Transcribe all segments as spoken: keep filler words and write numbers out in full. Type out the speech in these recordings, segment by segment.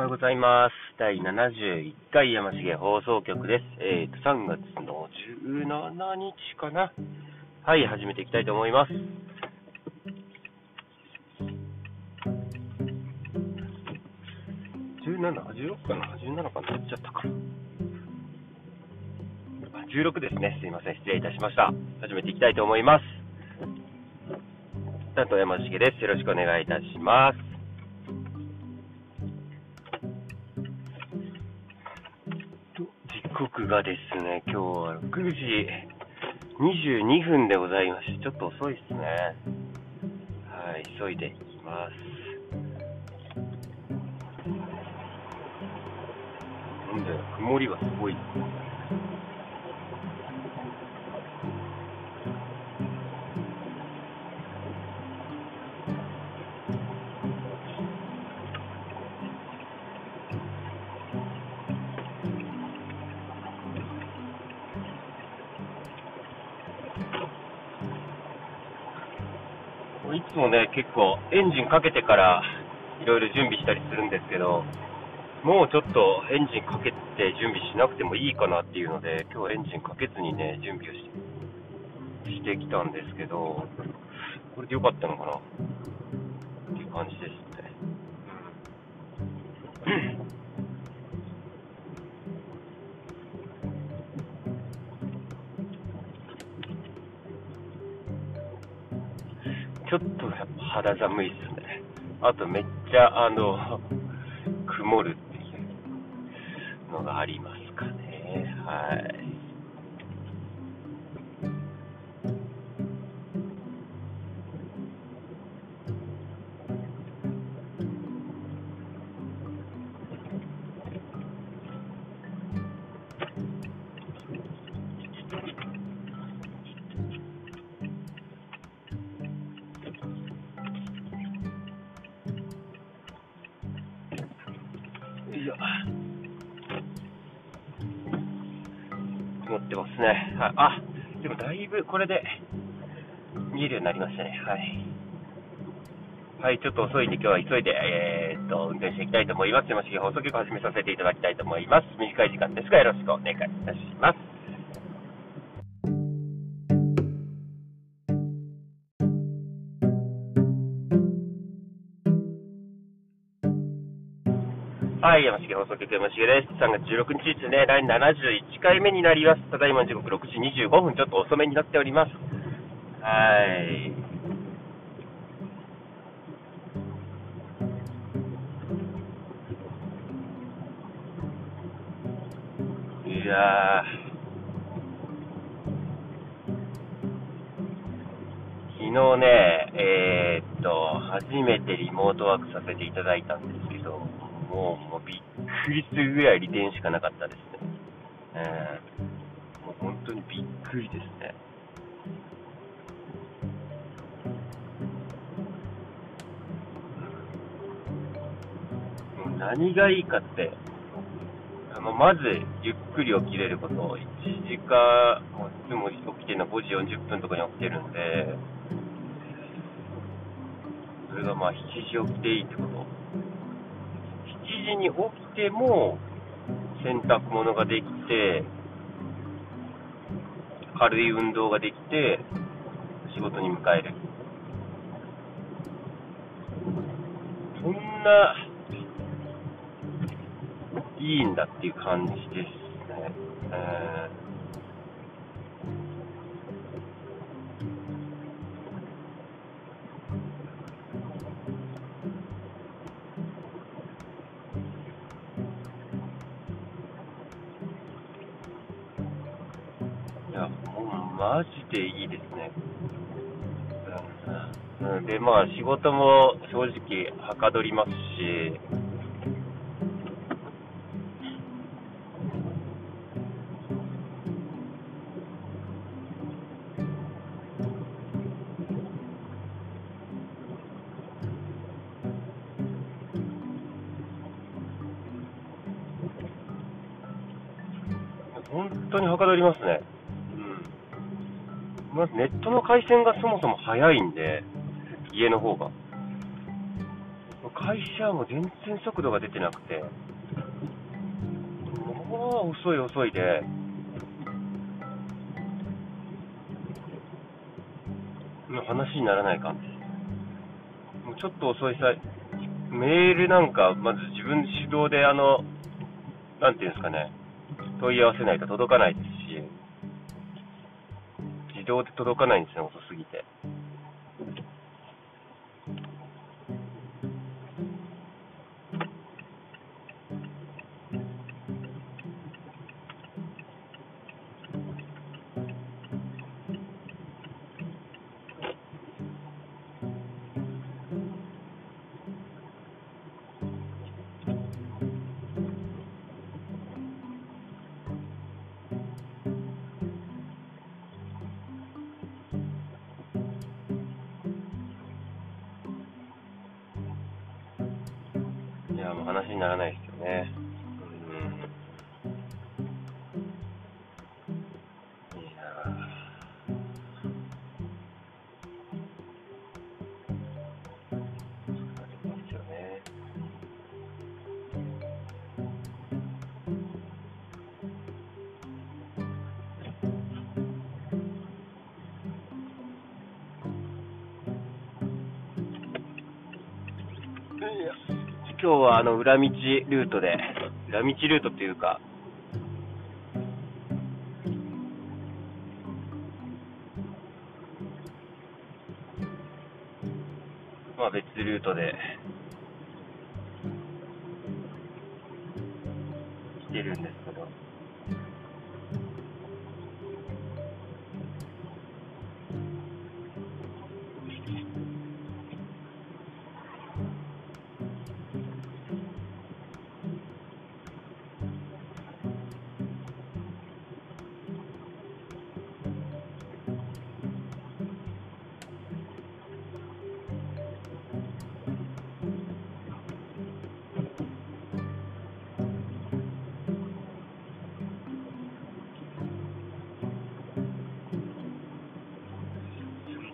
おはようございます。だいななじゅういっかい山重放送局です。えーと、さんがつのじゅうしちにちかな。はい、始めていきたいと思います。じゅうなな、じゅうろくかな ?じゅうなな かなやっちゃったか。じゅうろくですね。すいません。失礼いたしました。始めていきたいと思います。担当山重です。よろしくお願いいたします。時刻がですね、今日はろくじにじゅうにふんでございまして、ちょっと遅いですね。はい、急いでいきます。なんだよ、曇りはすごい。いつもね、結構エンジンかけてからいろいろ準備したりするんですけど、もうちょっとエンジンかけて準備しなくてもいいかなっていうので、今日はエンジンかけずにね、準備を し, してきたんですけど、これで良かったのかなっていう感じですね。ちょっとやっぱ肌寒いですね。あとめっちゃあの曇るっていうのがありますかね。はい。持ってますね。はい、あ、でもだいぶこれで見えるようになりましたね。はい、はい、ちょっと遅いんで今日は急いで、えー、っと運転していきたいと思います。山重放送局を始めさせていただきたいと思います。短い時間ですがよろしくお願いいたします。はい、山重放送局山重です。さんがつじゅうろくにちですね、だいななじゅういっかいめになります。ただいま時刻ろくじにじゅうごふん、ちょっと遅めになっております。はい。いやー、昨日ね、えーっと、初めてリモートワークさせていただいたんですけど、もう、もうびっくりするぐらい利点しかなかったですね。えー、もう本当にびっくりですね。もう何がいいかって、あのまずゆっくり起きれること、いちじかん、もういつも起きてるのはごじよんじゅっぷんとかに起きてるんで、それがまあしちじ起きていいってこと。しちじに起きても洗濯物ができて、軽い運動ができて、仕事に向かえる。そんないいんだっていう感じですね。えーマジでいいですね。うん、で、まあ仕事も正直はかどりますし、本当にはかどりますね。まずネットの回線がそもそも早いんで、家の方が。会社も全然速度が出てなくて、もう遅い遅いで、もう話にならない感じ。もうちょっと遅いさ、メールなんか、まず自分主導で、あの、なんていうんですかね、問い合わせないと届かないですし、自動で届かないんですね、遅すぎて。いや、もう話にならないですよね。うん、いやー、そうですよね。いや、今日はあの裏道ルートで、裏道ルートっていうか、まあ別ルートで来てるんですけど、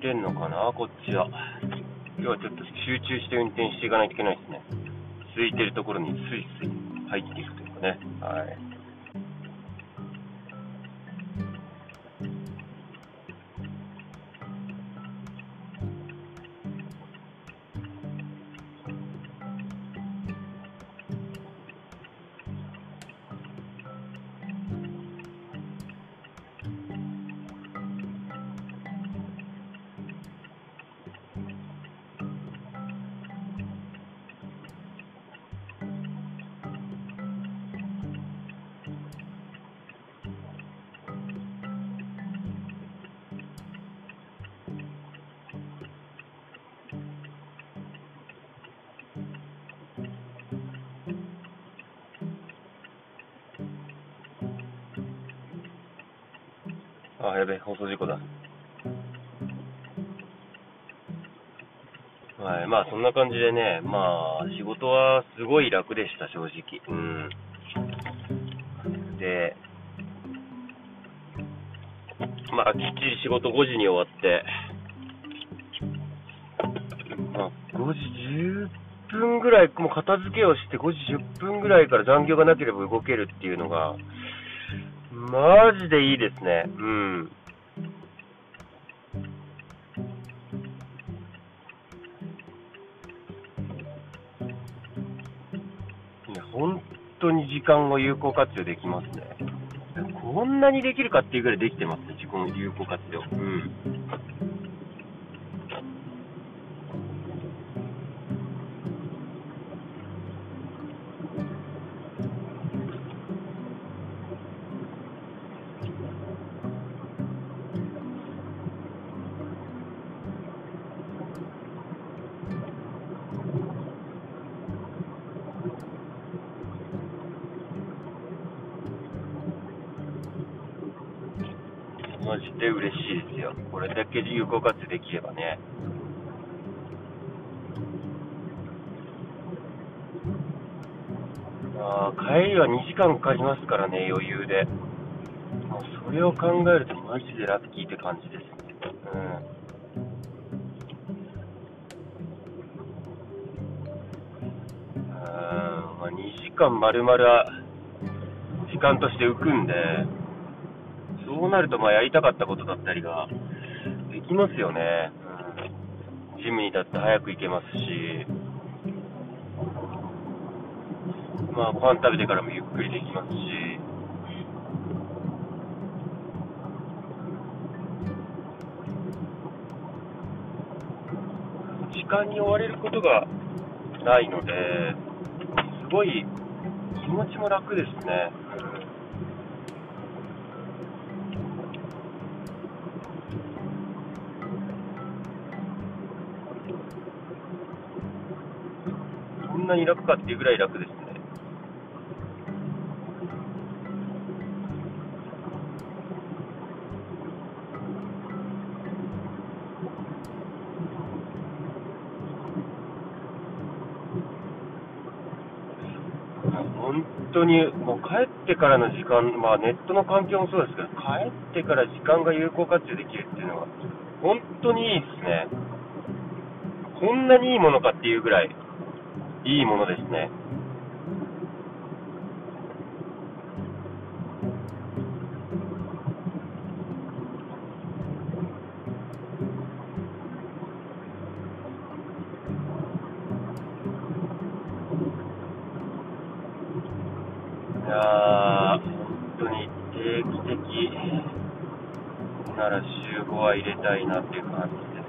来てんのかな、こっちは。今日はちょっと集中して運転していかないといけないですね。空いてるところにスイスイ入っていくというかね。はい。あ、やべえ、放送事故だ。はい、まあそんな感じでね、まあ仕事はすごい楽でした、正直。うん。で、まあきっちり仕事ごじに終わって、まあごじじゅっぷんぐらい、もう片付けをしてごじじゅっぷんぐらいから残業がなければ動けるっていうのが、マジでいいですね。うん。いや、本当に時間を有効活用できますね。こんなにできるかっていうぐらいできてますね、時間の有効活用。うん。マジで嬉しいですよ、これだけ有効活用できればね。あ、帰りはにじかんかかりますからね、余裕で。もうそれを考えるとマジでラッキーって感じですね。うん。にじかん丸々時間として浮くんで、そうなるとまあやりたかったことだったりができますよね。ジムにだって早く行けますし、まあご飯食べてからもゆっくりできますし、時間に追われることがないので、すごい気持ちも楽ですね。こんなに楽かっていうぐらい楽ですね。本当にもう帰ってからの時間、まあ、ネットの環境もそうですけど、帰ってから時間が有効活用できるっていうのは本当にいいですね。こんなにいいものかっていうぐらいいいものですね。いやー、本当に定期的なら週ごは入れたいなっていう感じです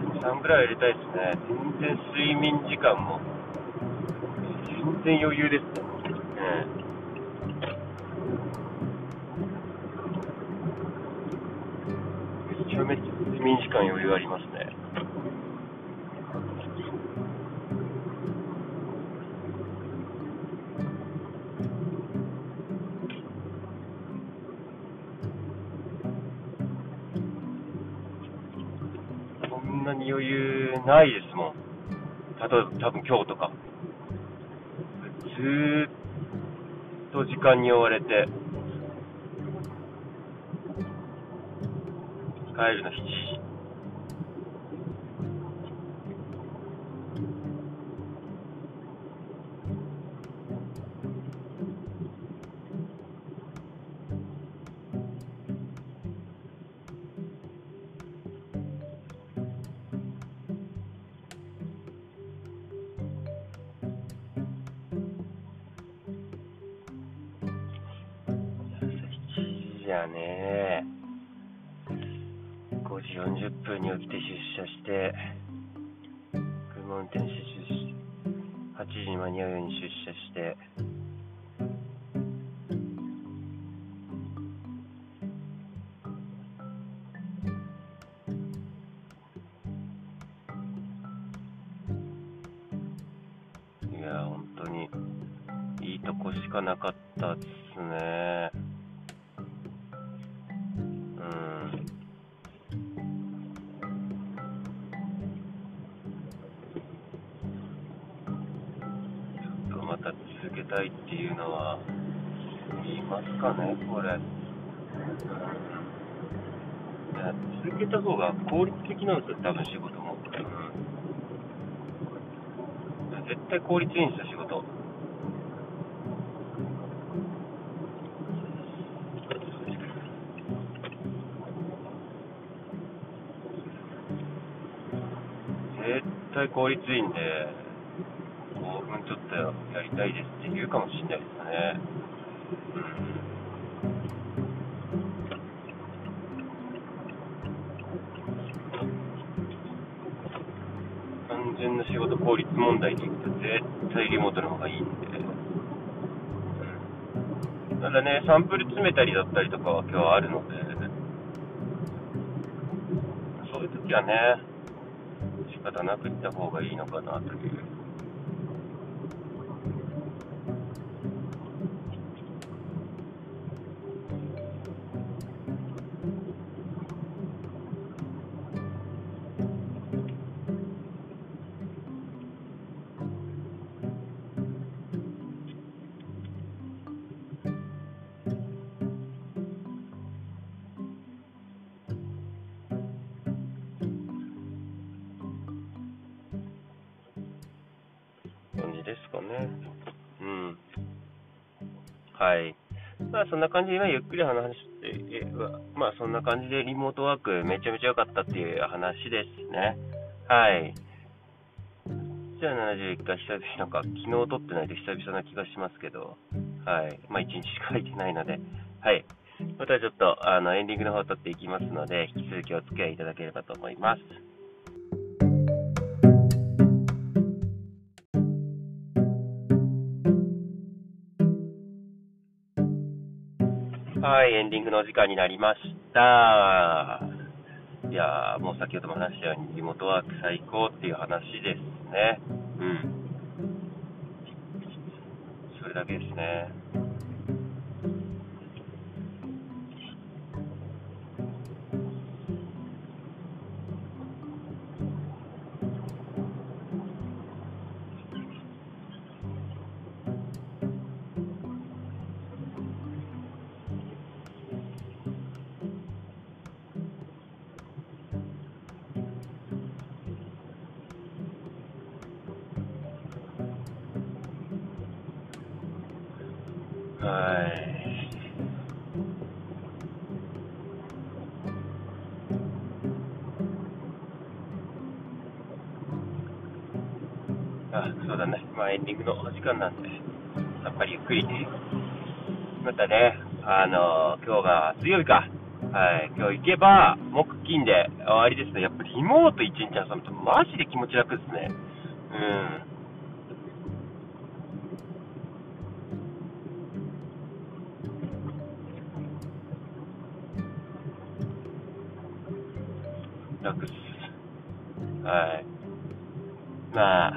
よね。さんぐらい入れたいですね。全然睡眠時間も全然余裕ですね。めちゃめちゃ睡眠時間余裕ありますね。そんなに余裕ないですもん。たと多分今日とかずーっと時間に追われて、帰るのしちじ、じゃあね、ごじよんじゅっぷんに起きて出社して、車運転して出社、はちじに間に合うように出社して、いや本当にいいとこしかなかったっすね。また続けたいっていうのは言いますかね、これ。いや、続けた方が効率的なんですよ、多分仕事も。絶対効率いいんですよ、仕事。絶対効率いいんで。ちょっとやりたいですって言うかもしれないですね。単純な仕事効率問題でいくと絶対リモートの方がいいんで。ただね、サンプル詰めたりだったりとかは今日はあるので、そういう時はね、仕方なく行った方がいいのかなという。ですかね。うん。はい。まあそんな感じで、ゆっくり話して、まあそんな感じでリモートワークめちゃめちゃ良かったっていう話ですね。はい。じゃあななじゅういっかい久々、なんか昨日撮ってないで久々な気がしますけど、はい。まあいちにちしか空いてないので、はい。またちょっとあのエンディングの方を撮っていきますので、引き続きお付き合いいただければと思います。はい、エンディングの時間になりました。いやー、もう先ほども話したようにリモートワーク最高っていう話ですね。うん。それだけですね。はい。あ、そうだね。まあエンディングのお時間なんで、やっぱりゆっくりまたね、あの今日が水曜日か。はい。今日行けば木金で終わりですね。やっぱりリモート一日挟むとマジで気持ち楽ですね。うん。はい。まあ、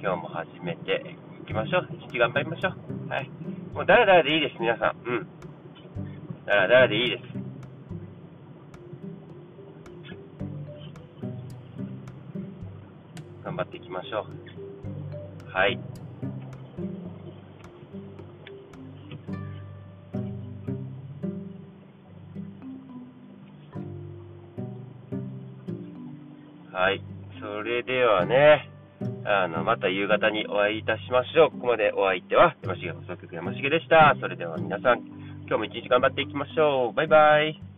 今日も始めていきましょう。一日頑張りましょう。はい。もうだらだらでいいです、皆さん。うん。だらだらでいいです。頑張っていきましょう。はい。はい。それではね、あの、また夕方にお会いいたしましょう。ここまでお相手は、山重放送局山重でした。それでは皆さん、今日も一日頑張っていきましょう。バイバイ。